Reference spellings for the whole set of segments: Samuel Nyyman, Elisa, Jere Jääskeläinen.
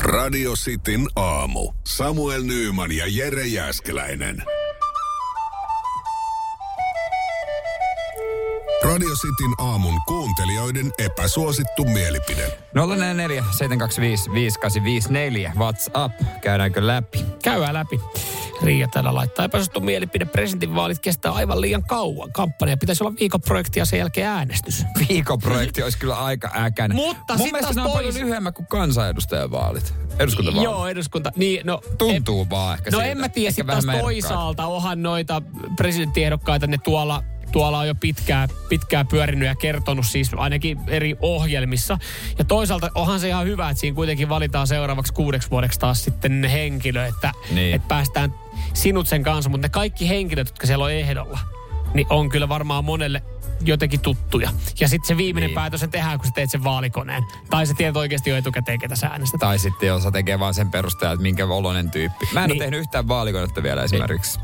Radio Cityn aamu. Samuel Nyyman ja Jere Jääskeläinen. Radio Cityn aamun kuuntelijoiden epäsuosittu mielipide. 044-725-5854 WhatsApp. Käydäänkö läpi? Käydään läpi. Riia täällä laittaa epäsuosittu mielipide. Presidentinvaalit kestää aivan liian kauan. Kampanja pitäisi olla viikoprojekti ja sen jälkeen äänestys. Viikoprojekti olisi kyllä aika äkäinen. Mutta mun mielestä nämä on paljon lyhyemmät kuin kansanedustajavaalit. Eduskuntavaalit. Joo, eduskunta. Niin, no, tuntuu vaan ehkä siitä. En mä tiedä, sitten taas toisaalta onhan noita presidenttiehdokkaita ne tuolla on jo pitkään pyörinyt ja kertonut siis ainakin eri ohjelmissa. Ja toisaalta onhan se ihan hyvä, että siinä kuitenkin valitaan seuraavaksi 6 vuodeksi taas sitten henkilö, että niin. Et päästään sinut sen kanssa. Mutta ne kaikki henkilöt, jotka siellä on ehdolla, niin on kyllä varmaan monelle jotenkin tuttuja. Ja sitten se viimeinen päätös se tehdään, kun sä teet sen vaalikoneen. Tai sä tiedät oikeasti jo etukäteen, ketä sä äänestät. Tai sitten jos sä tekee vaan sen perusteella, että minkä oloinen tyyppi. Mä en ole tehnyt yhtään vaalikonetta vielä esimerkiksi.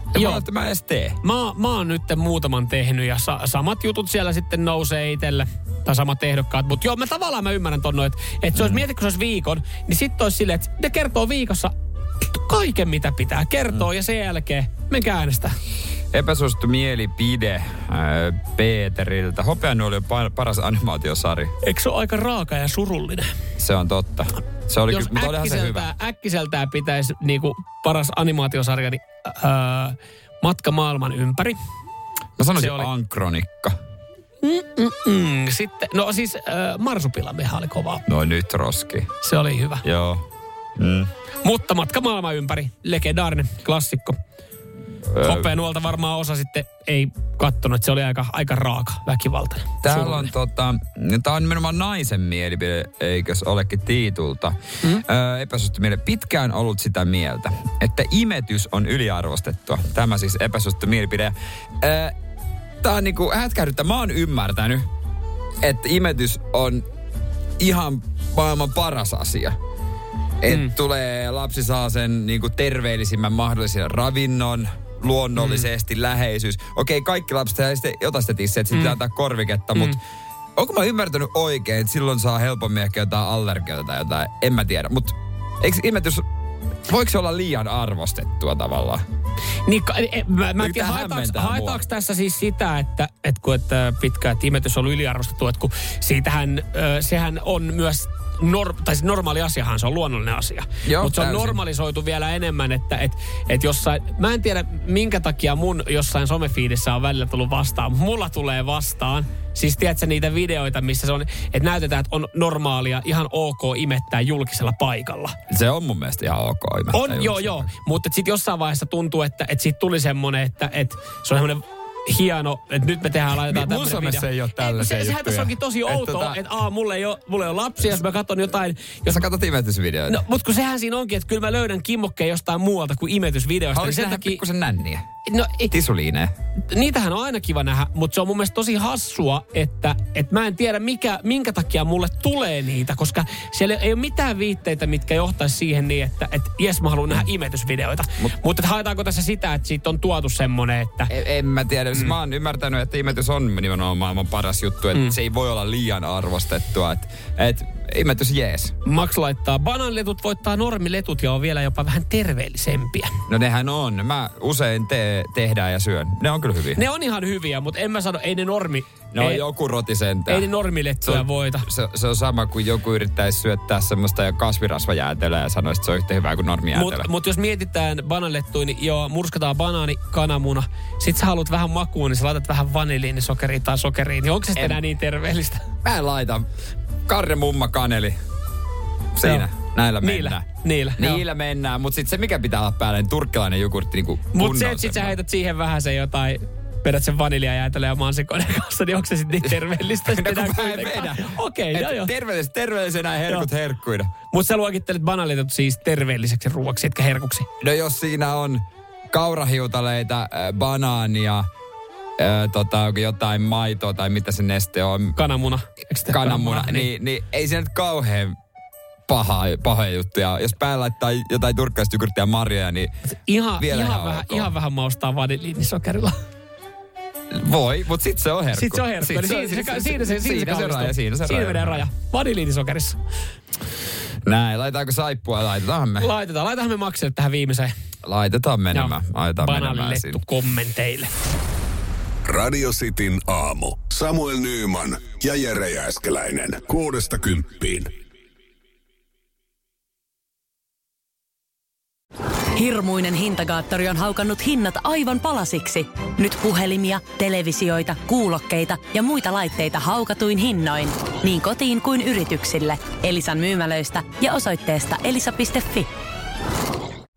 Mä en edes tee. Mä oon nyt muutaman tehnyt ja samat jutut siellä sitten nousee itselle. Tai samat ehdokkaat. Mutta joo, mä tavallaan ymmärrän tonno, että se olisi mietit, kun se olisi viikon, niin sitten olisi silleen, että ne kertoo viikossa kaiken, mitä pitää kertoa ja sen jälkeen menkää äänestää. Epäsuosittu mielipide Peeteriltä. Hopeanuoli on paras animaatiosarja. Eikö se ole aika raaka ja surullinen? Se on totta. Se oli mutta olihan se hyvä. Äkkiseltään pitäisi niinku paras animaatiosarja niin, Matka maailman ympäri. Mä sanoisin Ankronikka. Sitten, no siis Marsupilamehan oli kova. No nyt roski. Se oli hyvä. Joo. Mutta Matka maailman ympäri. Legendaarinen klassikko. Hopeanuolta varmaan osa sitten ei katsonut, että se oli aika raaka, väkivaltainen. Täällä on tää on nimenomaan naisen mielipide, eikös olekin Tiitulta. Epäsuosittu mielipide. Pitkään ollut sitä mieltä, että imetys on yliarvostettua. Tämä siis epäsuosittu mielipide. Tää on niinku hätkähdyttä. Mä oon ymmärtänyt, että imetys on ihan maailman paras asia. Että lapsi saa sen niinku terveellisimmän mahdollisen ravinnon. Luonnollisesti, läheisyys. Okei, kaikki lapset jotain sitä tisseet, sitten pitää antaa korviketta, mutta onko mä ymmärtänyt oikein, että silloin saa helpommin ehkä jotain allergioita tai jotain, en mä tiedä. Mutta eikö imetys, voiko se olla liian arvostettua tavallaan? Niin, mä en tiedä, haetaanko tässä siis sitä, että pitkään että imetys on yliarvostettua, että kun siitähän, sehän on myös... normaali asiahan, se on luonnollinen asia. Mutta se on normalisoitu vielä enemmän, että jossain... Mä en tiedä, minkä takia mun jossain somefiidissä on välillä tullut vastaan. Mulla tulee vastaan. Siis tiedätkö niitä videoita, missä se on... Että näytetään, että on normaalia, ihan ok imettää julkisella paikalla. Se on mun mielestä ihan ok imettää on, joo. Mutta sitten jossain vaiheessa tuntuu, että siitä tuli semmoinen, että se on semmoinen... Hieno, että nyt me tehdään, laitetaan tämmöinen video. Mun somessa ei ole tällaisia juttuja. Sehän tässä onkin tosi outoa, että mulla ei ole lapsia, jos mä katson jotain. Jos sä katsot imetysvideoita. No, mut kun sehän siinä onkin, että kyllä mä löydän kimmokkeen jostain muualta kuin imetysvideoista. Haluaisin tehdä pikkusen nänniä. No, tisuliineen. Niitähän on aina kiva nähdä, mutta se on mun mielestä tosi hassua, että mä en tiedä minkä takia mulle tulee niitä, koska siellä ei ole mitään viitteitä, mitkä johtaisi siihen niin, että jes mä haluan nähdä imetysvideoita. Mutta haetaanko tässä sitä, että siitä on tuotu semmoinen, että... En mä tiedä. Mä oon ymmärtänyt, että imetys on nimenomaan maailman paras juttu, että se ei voi olla liian arvostettua, että imetys jees. Max laittaa, banaaniletut voittaa normiletut ja on vielä jopa vähän terveellisempiä. No nehän on. Mä usein tehdään ja syön. Ne on kyllä hyviä. Ne on ihan hyviä, mutta en mä sano, ei ne normi... No joku roti sentään. Ei ne normilettuja voita. Se on sama kuin joku yrittäisi syöttää semmoista ja kasvirasvajäätelöä ja sanoisi, että se on yhtä hyvää kuin normijäätelö. Mutta jos mietitään banaanilettuja, niin joo, murskataan banaani, kanamuna. Sit sä haluat vähän makuun, niin sä laitat vähän vaniliinisokeriin tai sokeriin. Niin onko se enää niin terveellistä? Mä en laita. Karre, mumma, kaneli. Siinä. Joo. Näillä mennään. Niillä mennään. Mutta sitten se, mikä pitää olla päälle, niin turkkilainen jogurtti niinku kunnon. Mutta se, että sit sä heität siihen vähän sen jotain... Vedät sen vaniljajäätelö ja mansikoiden kanssa, niin onko se sitten niin terveellistä? Okei. Terveellisenä herkut herkkuina. Mutta sä luokittelet banaanit siis terveelliseksi ruuaksi, etkä herkuksi. No jos siinä on kaurahiutaleita, banaania, jotain maitoa tai mitä se neste on. Kananmuna. Niin ei se nyt kauhean pahoja juttuja. Jos päällä laittaa jotain turkkaista jogurttia ja marjoja, niin ihan vähän maustaa vanilliinisokerilla. Voi, mutta sitten se on herkku. Sitten se on herkku. Siinä menee raja. Vanilliinisokerissa. Näin, laitetaanko saippua? Laitetaan me makseet tähän viimeiseen. Laitetaan menemään. Banalilettu kommenteille. Radio Cityn aamu. Samuel Nyyman ja Jere Jääskeläinen. 6–10. Hirmuinen hintakaattori on haukannut hinnat aivan palasiksi. Nyt puhelimia, televisioita, kuulokkeita ja muita laitteita haukatuin hinnoin. Niin kotiin kuin yrityksille. Elisan myymälöistä ja osoitteesta elisa.fi.